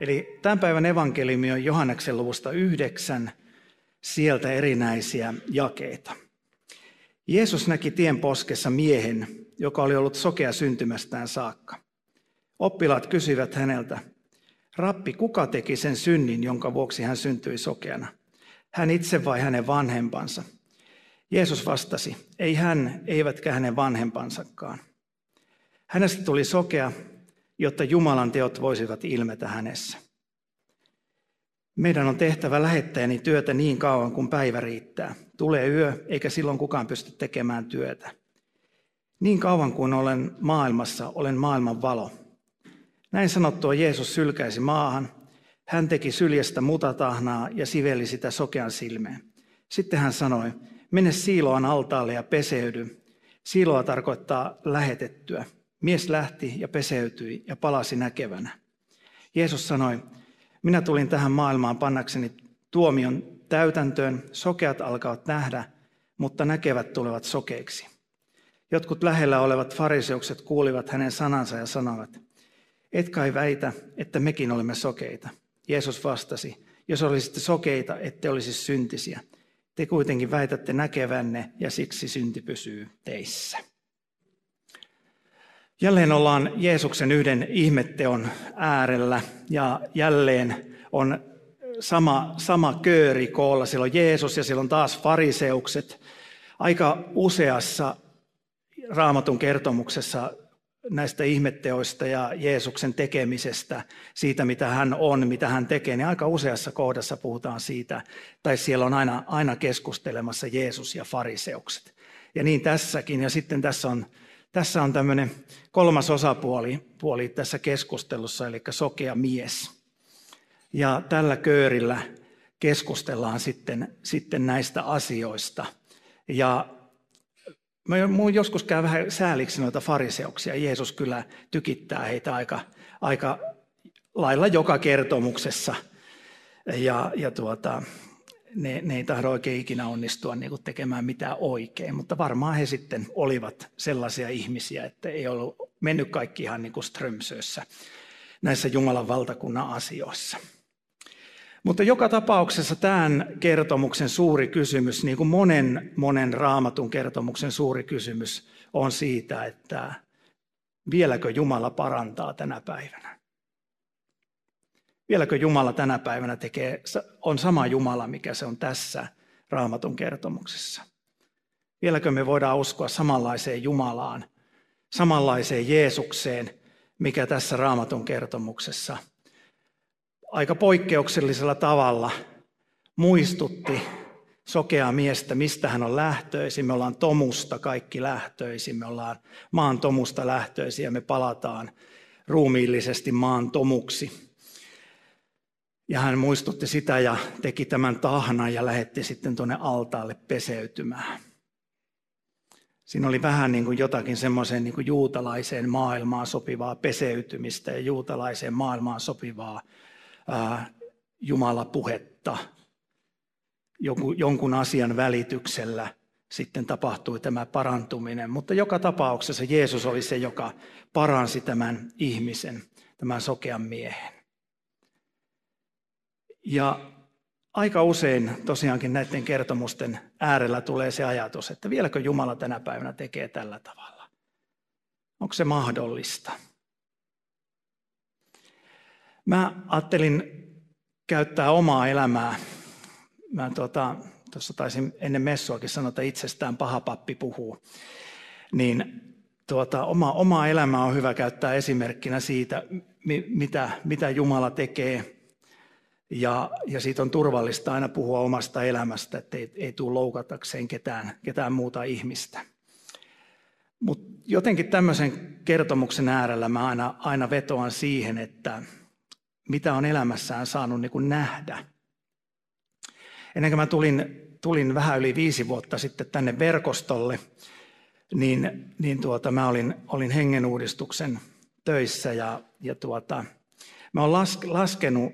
Eli tämän päivän evankeliumi on Johanneksen luvusta 9, sieltä erinäisiä jakeita. Jeesus näki tien poskessa miehen, joka oli ollut sokea syntymästään saakka. Oppilaat kysyivät häneltä: "Rappi, kuka teki sen synnin, jonka vuoksi hän syntyi sokeana? Hän itse vai hänen vanhempansa?" Jeesus vastasi: "Ei hän, eivätkä hänen vanhempansakaan. Hänestä tuli sokea, jotta Jumalan teot voisivat ilmetä hänessä." Meidän on tehtävä lähettäjäni työtä niin kauan kuin päivä riittää. Tulee yö, eikä silloin kukaan pysty tekemään työtä. Niin kauan kuin olen maailmassa, olen maailman valo. Näin sanottua Jeesus sylkäisi maahan. Hän teki syljestä mutatahnaa ja siveli sitä sokean silmeen. Sitten hän sanoi: "Mene Siiloan altaalle ja peseydy." Siiloa tarkoittaa lähetettyä. Mies lähti ja peseytyi ja palasi näkevänä. Jeesus sanoi: "Minä tulin tähän maailmaan pannakseni tuomion täytäntöön. Sokeat alkavat nähdä, mutta näkevät tulevat sokeiksi." Jotkut lähellä olevat fariseukset kuulivat hänen sanansa ja sanoivat: "Et kai väitä, että mekin olemme sokeita?" Jeesus vastasi: "Jos olisitte sokeita, ette olisi syntisiä. Te kuitenkin väitätte näkevänne, ja siksi synti pysyy teissä." Jälleen ollaan Jeesuksen yhden ihmetteon äärellä, ja jälleen on sama kööri koolla. Siellä on Jeesus ja siellä on taas fariseukset. Aika useassa Raamatun kertomuksessa näistä ihmetteoista ja Jeesuksen tekemisestä, siitä mitä hän on, mitä hän tekee, niin aika useassa kohdassa puhutaan siitä, tai siellä on aina keskustelemassa Jeesus ja fariseukset. Ja niin tässäkin, ja sitten tässä on tämmöinen kolmas osapuoli tässä keskustelussa, eli sokea mies. Ja tällä köörillä keskustellaan sitten näistä asioista. Ja minun joskus käy vähän sääliksi noita fariseuksia. Jeesus kyllä tykittää heitä aika lailla joka kertomuksessa. Ne ei tahdo oikein ikinä onnistua niin tekemään mitään oikein, mutta varmaan he sitten olivat sellaisia ihmisiä, että ei ollut mennyt kaikki ihan niin kuin strömsössä näissä Jumalan valtakunnan asioissa. Mutta joka tapauksessa tämän kertomuksen suuri kysymys, niin kuin monen Raamatun kertomuksen suuri kysymys, on siitä, että vieläkö Jumala parantaa tänä päivänä? Vieläkö Jumala tänä päivänä on sama Jumala, mikä se on tässä Raamatun kertomuksessa? Vieläkö me voidaan uskoa samanlaiseen Jumalaan, samanlaiseen Jeesukseen, mikä tässä Raamatun kertomuksessa aika poikkeuksellisella tavalla muistutti sokeaa miestä, mistä hän on lähtöisin. Me ollaan tomusta kaikki lähtöisin, me ollaan maan tomusta lähtöisin ja me palataan ruumiillisesti maan tomuksi. Ja hän muistutti sitä ja teki tämän tahnan ja lähetti sitten tuonne altaalle peseytymään. Siinä oli vähän niin kuin jotakin semmoiseen niin kuin juutalaiseen maailmaan sopivaa peseytymistä ja juutalaiseen maailmaan sopivaa jumalapuhetta. Jonkun asian välityksellä sitten tapahtui tämä parantuminen. Mutta joka tapauksessa Jeesus oli se, joka paransi tämän ihmisen, tämän sokean miehen. Ja aika usein tosiaankin näiden kertomusten äärellä tulee se ajatus, että vieläkö Jumala tänä päivänä tekee tällä tavalla? Onko se mahdollista? Mä ajattelin käyttää omaa elämää. Mä tuossa taisin ennen messuakin sanoa, että itsestään paha pappi puhuu. Niin omaa elämää on hyvä käyttää esimerkkinä siitä, mitä Jumala tekee. Ja siitä on turvallista aina puhua omasta elämästä, että ei tule loukatakseen ketään muuta ihmistä. Mutta jotenkin tämmöisen kertomuksen äärellä mä aina vetoan siihen, että mitä on elämässään saanut niin kuin nähdä. Ennen kuin mä tulin vähän yli 5 vuotta sitten tänne verkostolle, niin mä olin hengenuudistuksen töissä ja mä oon laskenut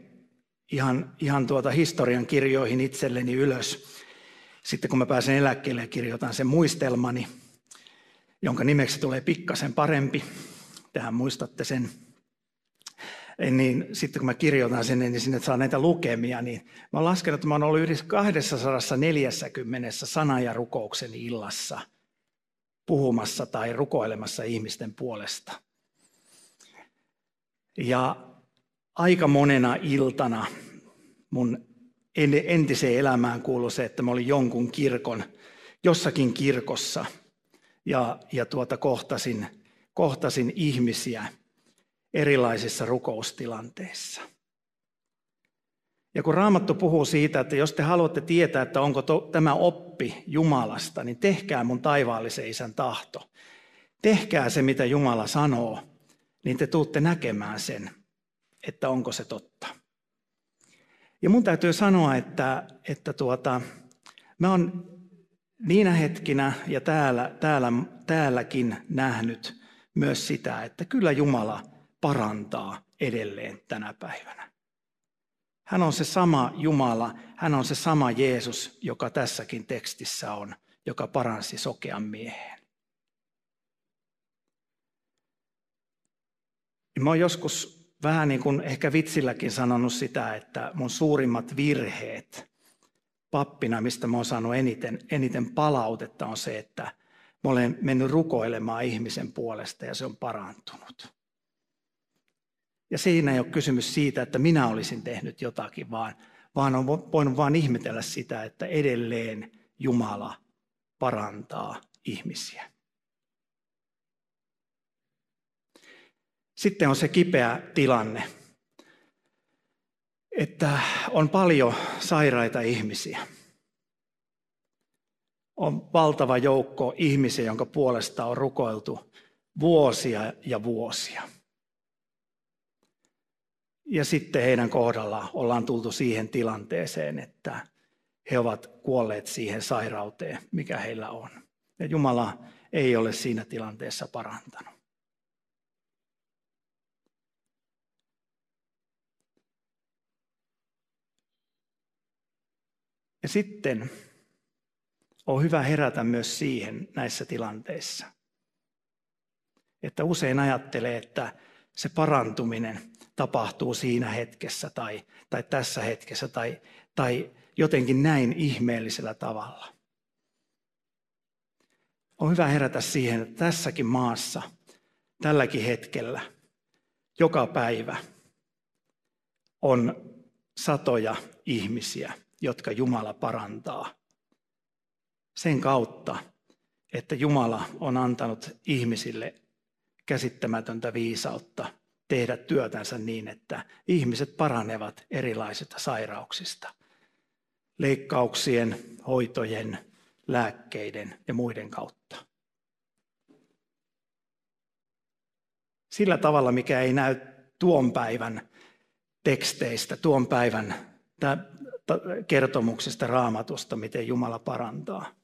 ihan historian kirjoihin itselleni ylös. Sitten kun mä pääsen eläkkeelle ja kirjoitan sen muistelmani, jonka nimeksi tulee Pikkasen parempi, tehän muistatte sen, niin sitten kun mä kirjoitan sen, niin sinne saa näitä lukemia, niin mä oon laskenut, että mä oon ollut yli 240 sanan ja rukouksen illassa puhumassa tai rukoilemassa ihmisten puolesta. Ja aika monena iltana mun entiseen elämään kuului se, että mä olin jossakin kirkossa ja kohtasin ihmisiä erilaisissa rukoustilanteissa. Ja kun Raamattu puhuu siitä, että jos te haluatte tietää, että onko tämä oppi Jumalasta, niin tehkää mun taivaallisen Isän tahto. Tehkää se, mitä Jumala sanoo, niin te tuutte näkemään sen, että onko se totta. Ja mun täytyy sanoa, että mä oon niinä hetkinä ja täälläkin nähnyt myös sitä, että kyllä Jumala parantaa edelleen tänä päivänä. Hän on se sama Jumala, hän on se sama Jeesus, joka tässäkin tekstissä on, joka paransi sokean miehen. Mä oon joskus vähän niin kuin ehkä vitsilläkin sanonut sitä, että mun suurimmat virheet pappina, mistä mä oon saanut eniten palautetta, on se, että mä olen mennyt rukoilemaan ihmisen puolesta ja se on parantunut. Ja siinä ei ole kysymys siitä, että minä olisin tehnyt jotakin, vaan on voinut vaan ihmetellä sitä, että edelleen Jumala parantaa ihmisiä. Sitten on se kipeä tilanne, että on paljon sairaita ihmisiä. On valtava joukko ihmisiä, jonka puolesta on rukoiltu vuosia ja vuosia. Ja sitten heidän kohdalla ollaan tultu siihen tilanteeseen, että he ovat kuolleet siihen sairauteen, mikä heillä on. Ja Jumala ei ole siinä tilanteessa parantanut. Ja sitten on hyvä herätä myös siihen näissä tilanteissa, että usein ajattelee, että se parantuminen tapahtuu siinä hetkessä tai tässä hetkessä tai jotenkin näin ihmeellisellä tavalla. On hyvä herätä siihen, että tässäkin maassa, tälläkin hetkellä, joka päivä on satoja ihmisiä, jotka Jumala parantaa sen kautta, että Jumala on antanut ihmisille käsittämätöntä viisautta tehdä työtänsä niin, että ihmiset paranevat erilaisista sairauksista, leikkauksien, hoitojen, lääkkeiden ja muiden kautta. Sillä tavalla, mikä ei näy tuon päivän teksteistä, tuon päivän kertomuksista Raamatusta, miten Jumala parantaa,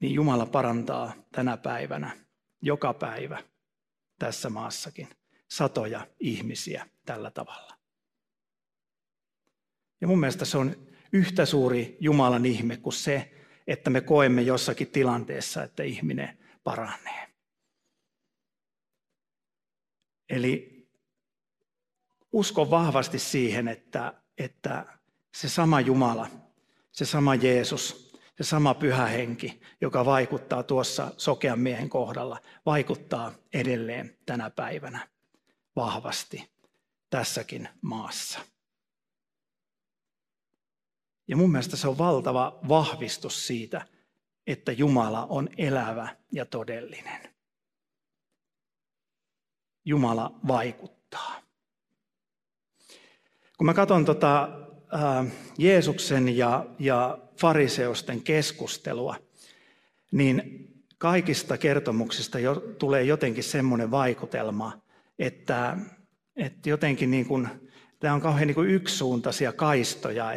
niin Jumala parantaa tänä päivänä, joka päivä, tässä maassakin, satoja ihmisiä tällä tavalla. Ja mun mielestä se on yhtä suuri Jumalan ihme kuin se, että me koemme jossakin tilanteessa, että ihminen paranee. Eli uskon vahvasti siihen, että se sama Jumala, se sama Jeesus, se sama Pyhä Henki, joka vaikuttaa tuossa sokean miehen kohdalla, vaikuttaa edelleen tänä päivänä vahvasti tässäkin maassa. Ja mun mielestä se on valtava vahvistus siitä, että Jumala on elävä ja todellinen. Jumala vaikuttaa. Kun mä katson Jeesuksen ja fariseusten keskustelua, niin kaikista kertomuksista tulee jotenkin semmoinen vaikutelma, että Että jotenkin niin kuin, tämä on kauhean niin kuin yksisuuntaisia kaistoja,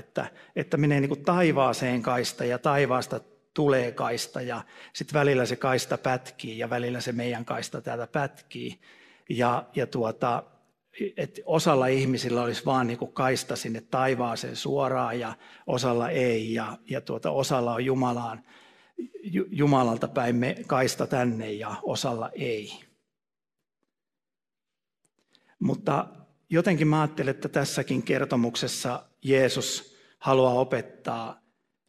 että menee niin kuin taivaaseen kaista ja taivaasta tulee kaista ja sitten välillä se kaista pätkii ja välillä se meidän kaista täältä pätkii. Et osalla ihmisillä olisi vaan niin kuin kaista sinne taivaaseen suoraan ja osalla ei. Osalla on Jumalalta päin me kaista tänne ja osalla ei. Mutta jotenkin mä ajattelen, että tässäkin kertomuksessa Jeesus haluaa opettaa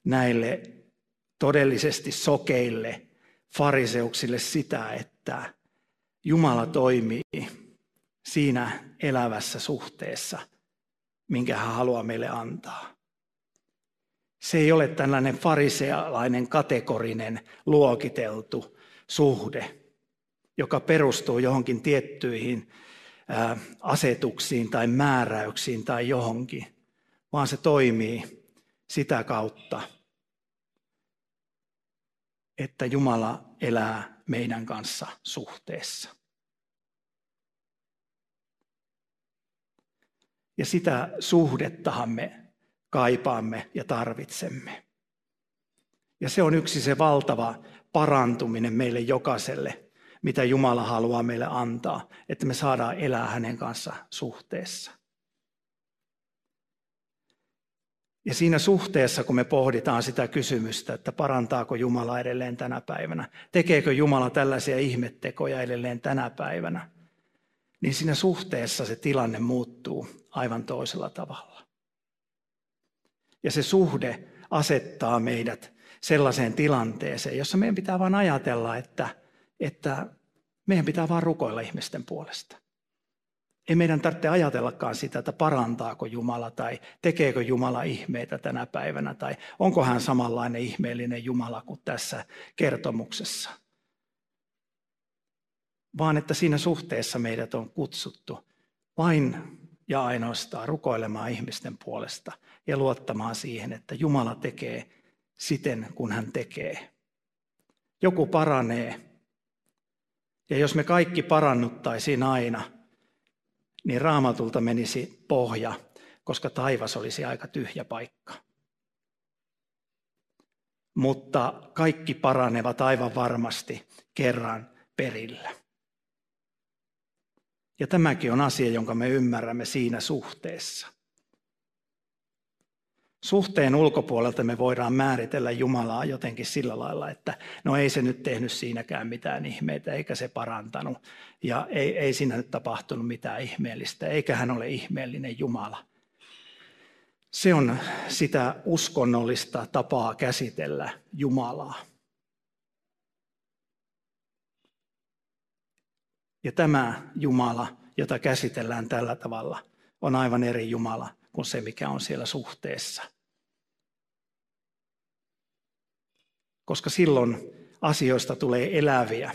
näille todellisesti sokeille fariseuksille sitä, että Jumala toimii siinä elävässä suhteessa, minkä hän haluaa meille antaa. Se ei ole tällainen farisealainen kategorinen luokiteltu suhde, joka perustuu johonkin tiettyihin asetuksiin tai määräyksiin tai johonkin, vaan se toimii sitä kautta, että Jumala elää meidän kanssa suhteessa. Ja sitä suhdettahan me kaipaamme ja tarvitsemme. Ja se on yksi se valtava parantuminen meille jokaiselle, mitä Jumala haluaa meille antaa, että me saadaan elää hänen kanssa suhteessa. Ja siinä suhteessa, kun me pohditaan sitä kysymystä, että parantaako Jumala edelleen tänä päivänä, tekeekö Jumala tällaisia ihmettekoja edelleen tänä päivänä, niin siinä suhteessa se tilanne muuttuu aivan toisella tavalla. Ja se suhde asettaa meidät sellaiseen tilanteeseen, jossa meidän pitää vain ajatella, että meidän pitää vaan rukoilla ihmisten puolesta. Ei meidän tarvitse ajatellakaan sitä, että parantaako Jumala tai tekeekö Jumala ihmeitä tänä päivänä tai onko hän samanlainen ihmeellinen Jumala kuin tässä kertomuksessa. Vaan että siinä suhteessa meidät on kutsuttu vain ja ainoastaan rukoilemaan ihmisten puolesta ja luottamaan siihen, että Jumala tekee siten, kun hän tekee. Joku paranee. Ja jos me kaikki parannuttaisiin aina, niin Raamatulta menisi pohja, koska taivas olisi aika tyhjä paikka. Mutta kaikki paranevat aivan varmasti kerran perillä. Ja tämäkin on asia, jonka me ymmärrämme siinä suhteessa. Suhteen ulkopuolelta me voidaan määritellä Jumalaa jotenkin sillä lailla, että no ei se nyt tehnyt siinäkään mitään ihmeitä, eikä se parantanut ja ei siinä nyt tapahtunut mitään ihmeellistä, eikä hän ole ihmeellinen Jumala. Se on sitä uskonnollista tapaa käsitellä Jumalaa. Ja tämä Jumala, jota käsitellään tällä tavalla, on aivan eri Jumala kuin se, mikä on siellä suhteessa. Koska silloin asioista tulee eläviä,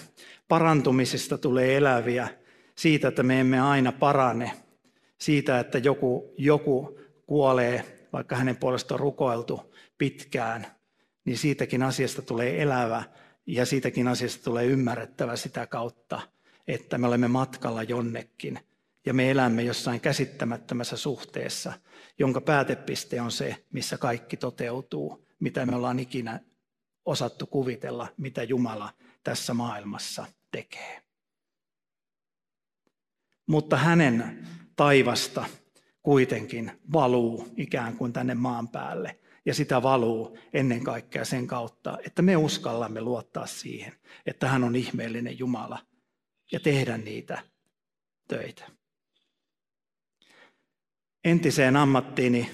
parantumisista tulee eläviä, siitä, että me emme aina parane, siitä, että joku kuolee, vaikka hänen puolestaan on rukoiltu pitkään, niin siitäkin asiasta tulee elävä ja siitäkin asiasta tulee ymmärrettävä sitä kautta, että me olemme matkalla jonnekin ja me elämme jossain käsittämättömässä suhteessa, jonka päätepiste on se, missä kaikki toteutuu, mitä me ollaan ikinä osattu kuvitella, mitä Jumala tässä maailmassa tekee. Mutta hänen taivasta kuitenkin valuu ikään kuin tänne maan päälle. Ja sitä valuu ennen kaikkea sen kautta, että me uskallamme luottaa siihen, että hän on ihmeellinen Jumala ja tehdä niitä töitä. Entiseen ammattiini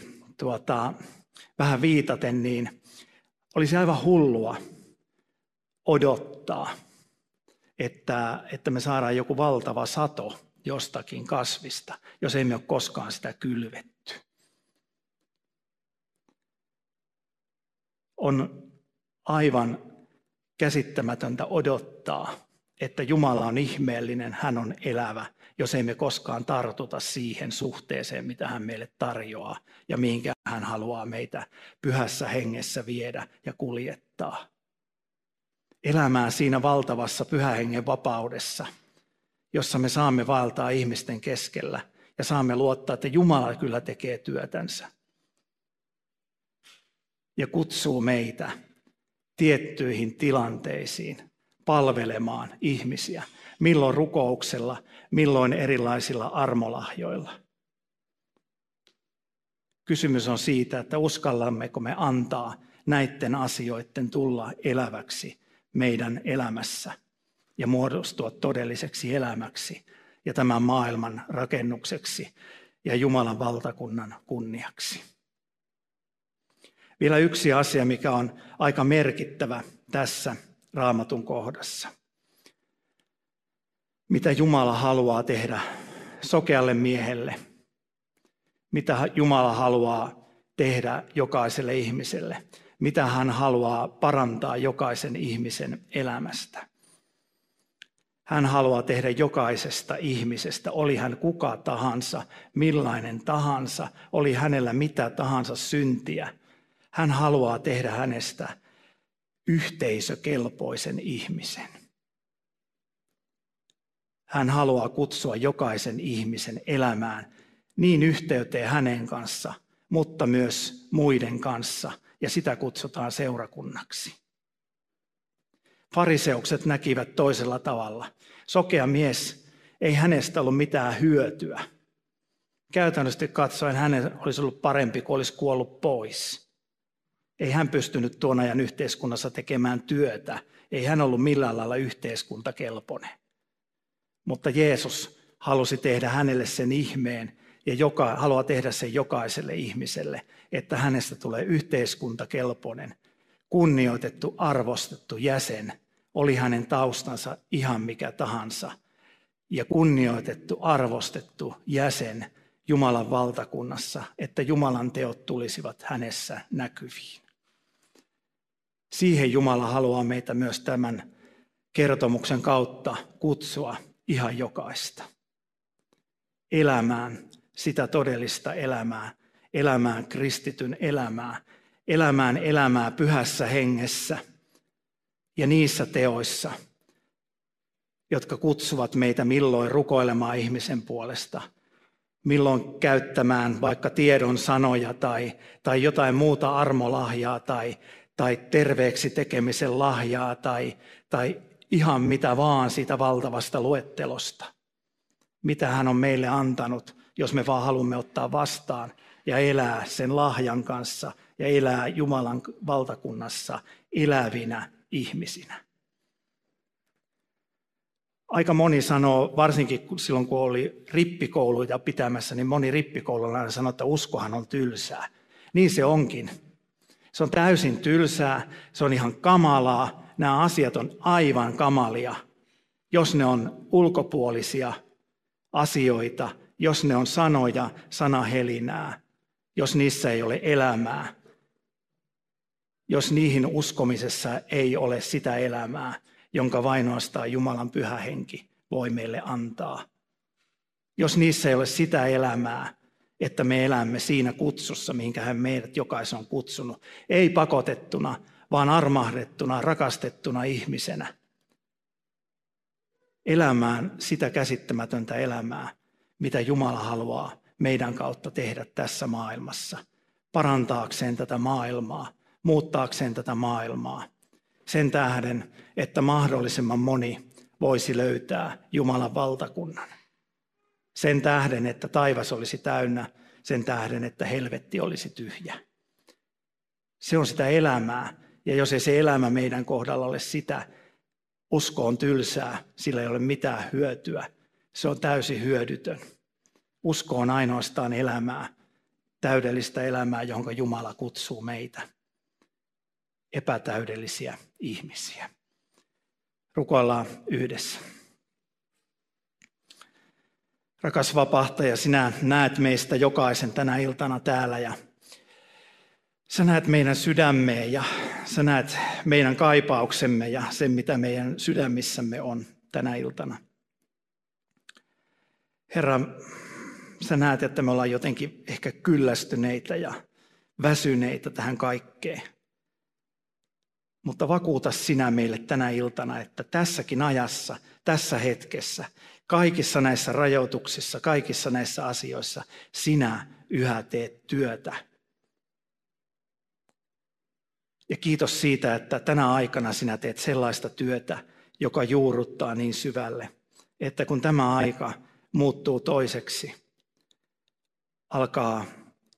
vähän viitaten, niin olisi aivan hullua odottaa, että me saadaan joku valtava sato jostakin kasvista, jos emme ole koskaan sitä kylvetty. On aivan käsittämätöntä odottaa, että Jumala on ihmeellinen, hän on elävä, jos emme koskaan tartuta siihen suhteeseen, mitä hän meille tarjoaa ja mihinkä hän haluaa meitä pyhässä hengessä viedä ja kuljettaa. Elämää siinä valtavassa pyhähengen vapaudessa, jossa me saamme vaeltaa ihmisten keskellä ja saamme luottaa, että Jumala kyllä tekee työtänsä ja kutsuu meitä tiettyihin tilanteisiin palvelemaan ihmisiä, milloin rukouksella, milloin erilaisilla armolahjoilla. Kysymys on siitä, että uskallammeko me antaa näiden asioiden tulla eläväksi meidän elämässä ja muodostua todelliseksi elämäksi ja tämän maailman rakennukseksi ja Jumalan valtakunnan kunniaksi. Vielä yksi asia, mikä on aika merkittävä tässä Raamatun kohdassa. Mitä Jumala haluaa tehdä sokealle miehelle? Mitä Jumala haluaa tehdä jokaiselle ihmiselle? Mitä hän haluaa parantaa jokaisen ihmisen elämästä? Hän haluaa tehdä jokaisesta ihmisestä, oli hän kuka tahansa, millainen tahansa, oli hänellä mitä tahansa syntiä. Hän haluaa tehdä hänestä yhteisökelpoisen ihmisen. Hän haluaa kutsua jokaisen ihmisen elämään niin yhteyteen hänen kanssa, mutta myös muiden kanssa, ja sitä kutsutaan seurakunnaksi. Fariseukset näkivät toisella tavalla. Sokea mies, ei hänestä ollut mitään hyötyä. Käytännössä katsoen hänen olisi ollut parempi, kuin olisi kuollut pois. Ei hän pystynyt tuon ajan yhteiskunnassa tekemään työtä. Ei hän ollut millään lailla yhteiskuntakelpoinen. Mutta Jeesus halusi tehdä hänelle sen ihmeen ja haluaa tehdä sen jokaiselle ihmiselle, että hänestä tulee yhteiskuntakelpoinen, kunnioitettu, arvostettu jäsen, oli hänen taustansa ihan mikä tahansa, ja kunnioitettu, arvostettu jäsen Jumalan valtakunnassa, että Jumalan teot tulisivat hänessä näkyviin. Siihen Jumala haluaa meitä myös tämän kertomuksen kautta kutsua ihan jokaista elämään, sitä todellista elämää, elämään kristityn elämää, elämään elämää pyhässä hengessä ja niissä teoissa, jotka kutsuvat meitä milloin rukoilemaan ihmisen puolesta, milloin käyttämään vaikka tiedon sanoja tai jotain muuta armolahjaa tai terveeksi tekemisen lahjaa tai ihan mitä vaan siitä valtavasta luettelosta, mitä hän on meille antanut, jos me vaan haluamme ottaa vastaan ja elää sen lahjan kanssa ja elää Jumalan valtakunnassa elävinä ihmisinä. Aika moni sanoo, varsinkin silloin kun oli rippikouluja pitämässä, niin moni rippikoululainen sanoo, että uskohan on tylsää. Niin se onkin. Se on täysin tylsää, se on ihan kamalaa. Nämä asiat on aivan kamalia, jos ne on ulkopuolisia asioita, jos ne on sanoja, sanahelinää, jos niissä ei ole elämää, jos niihin uskomisessa ei ole sitä elämää, jonka vainoastaan Jumalan pyhä henki voi meille antaa. Jos niissä ei ole sitä elämää, että me elämme siinä kutsussa, mihinkä hän meidät jokaisen on kutsunut, ei pakotettuna, vaan armahdettuna, rakastettuna ihmisenä. Elämään sitä käsittämätöntä elämää, mitä Jumala haluaa meidän kautta tehdä tässä maailmassa, parantaakseen tätä maailmaa, muuttaakseen tätä maailmaa, sen tähden, että mahdollisimman moni voisi löytää Jumalan valtakunnan. Sen tähden, että taivas olisi täynnä, sen tähden, että helvetti olisi tyhjä. Se on sitä elämää, ja jos ei se elämä meidän kohdalla ole sitä, usko on tylsää, sillä ei ole mitään hyötyä. Se on täysin hyödytön. Usko on ainoastaan elämää, täydellistä elämää, johon Jumala kutsuu meitä, epätäydellisiä ihmisiä. Rukoillaan yhdessä. Rakas vapahtaja, sinä näet meistä jokaisen tänä iltana täällä ja sä näet meidän sydämemme ja sä näet meidän kaipauksemme ja sen, mitä meidän sydämissämme on tänä iltana. Herra, sä näet, että me ollaan jotenkin ehkä kyllästyneitä ja väsyneitä tähän kaikkeen. Mutta vakuuta sinä meille tänä iltana, että tässäkin ajassa, tässä hetkessä, Kaikissa näissä rajoituksissa, kaikissa näissä asioissa sinä yhä teet työtä. Ja kiitos siitä, että tänä aikana sinä teet sellaista työtä, joka juurruttaa niin syvälle, että kun tämä aika muuttuu toiseksi, alkaa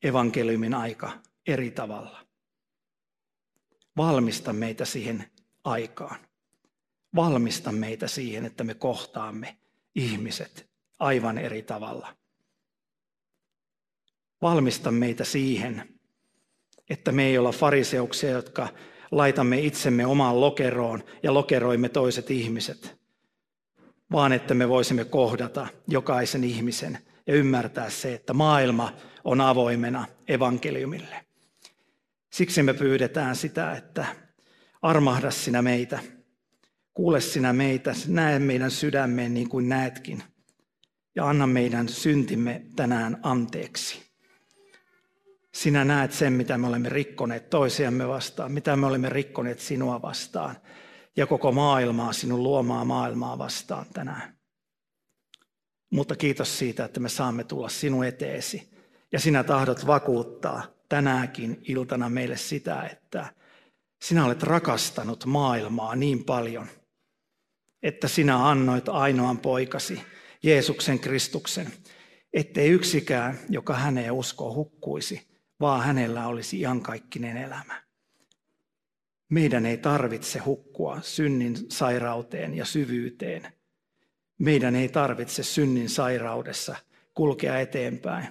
evankeliumin aika eri tavalla. Valmista meitä siihen aikaan. Valmista meitä siihen, että me kohtaamme ihmiset aivan eri tavalla. Valmista meitä siihen, että me ei olla fariseuksia, jotka laitamme itsemme omaan lokeroon ja lokeroimme toiset ihmiset, vaan että me voisimme kohdata jokaisen ihmisen ja ymmärtää se, että maailma on avoimena evankeliumille. Siksi me pyydetään sitä, että armahda sinä meitä, kuule sinä meitä, näe meidän sydämeen niin kuin näetkin ja anna meidän syntimme tänään anteeksi. Sinä näet sen, mitä me olemme rikkoneet toisiamme vastaan, mitä me olemme rikkoneet sinua vastaan ja koko maailmaa, sinun luomaa maailmaa vastaan tänään. Mutta kiitos siitä, että me saamme tulla sinun eteesi ja sinä tahdot vakuuttaa tänäänkin iltana meille sitä, että sinä olet rakastanut maailmaa niin paljon, että sinä annoit ainoan poikasi, Jeesuksen Kristuksen, ettei yksikään, joka häneen uskoo, hukkuisi, vaan hänellä olisi iankaikkinen elämä. Meidän ei tarvitse hukkua synnin sairauteen ja syvyyteen. Meidän ei tarvitse synnin sairaudessa kulkea eteenpäin,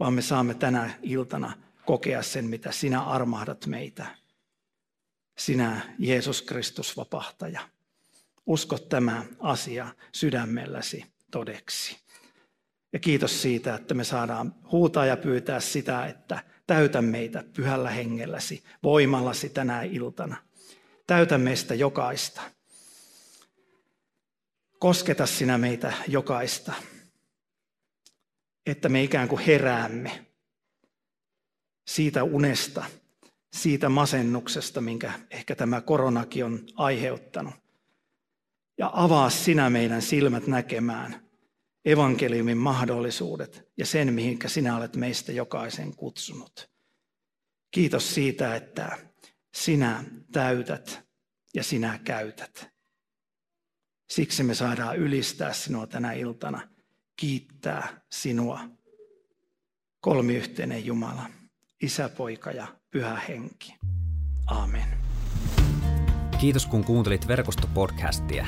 vaan me saamme tänä iltana kokea sen, mitä sinä armahdat meitä. Sinä, Jeesus Kristus, vapahtaja, usko tämä asia sydämelläsi todeksi. Ja kiitos siitä, että me saadaan huutaa ja pyytää sitä, että täytä meitä pyhällä hengelläsi, voimallasi tänä iltana. Täytä meistä jokaista. Kosketa sinä meitä jokaista, että me ikään kuin heräämme siitä unesta, siitä masennuksesta, minkä ehkä tämä koronakin on aiheuttanut. Ja avaa sinä meidän silmät näkemään evankeliumin mahdollisuudet ja sen, mihinkä sinä olet meistä jokaisen kutsunut. Kiitos siitä, että sinä täytät ja sinä käytät. Siksi me saadaan ylistää sinua tänä iltana, kiittää sinua, kolmiyhteinen Jumala, Isä, Poika ja Pyhä Henki. Aamen. Kiitos kun kuuntelit Verkosto-podcastia.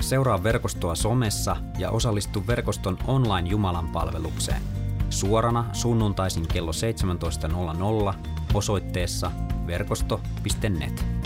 Seuraa Verkostoa somessa ja osallistu Verkoston online Jumalanpalvelukseen. Suorana sunnuntaisin kello 17.00 osoitteessa verkosto.net.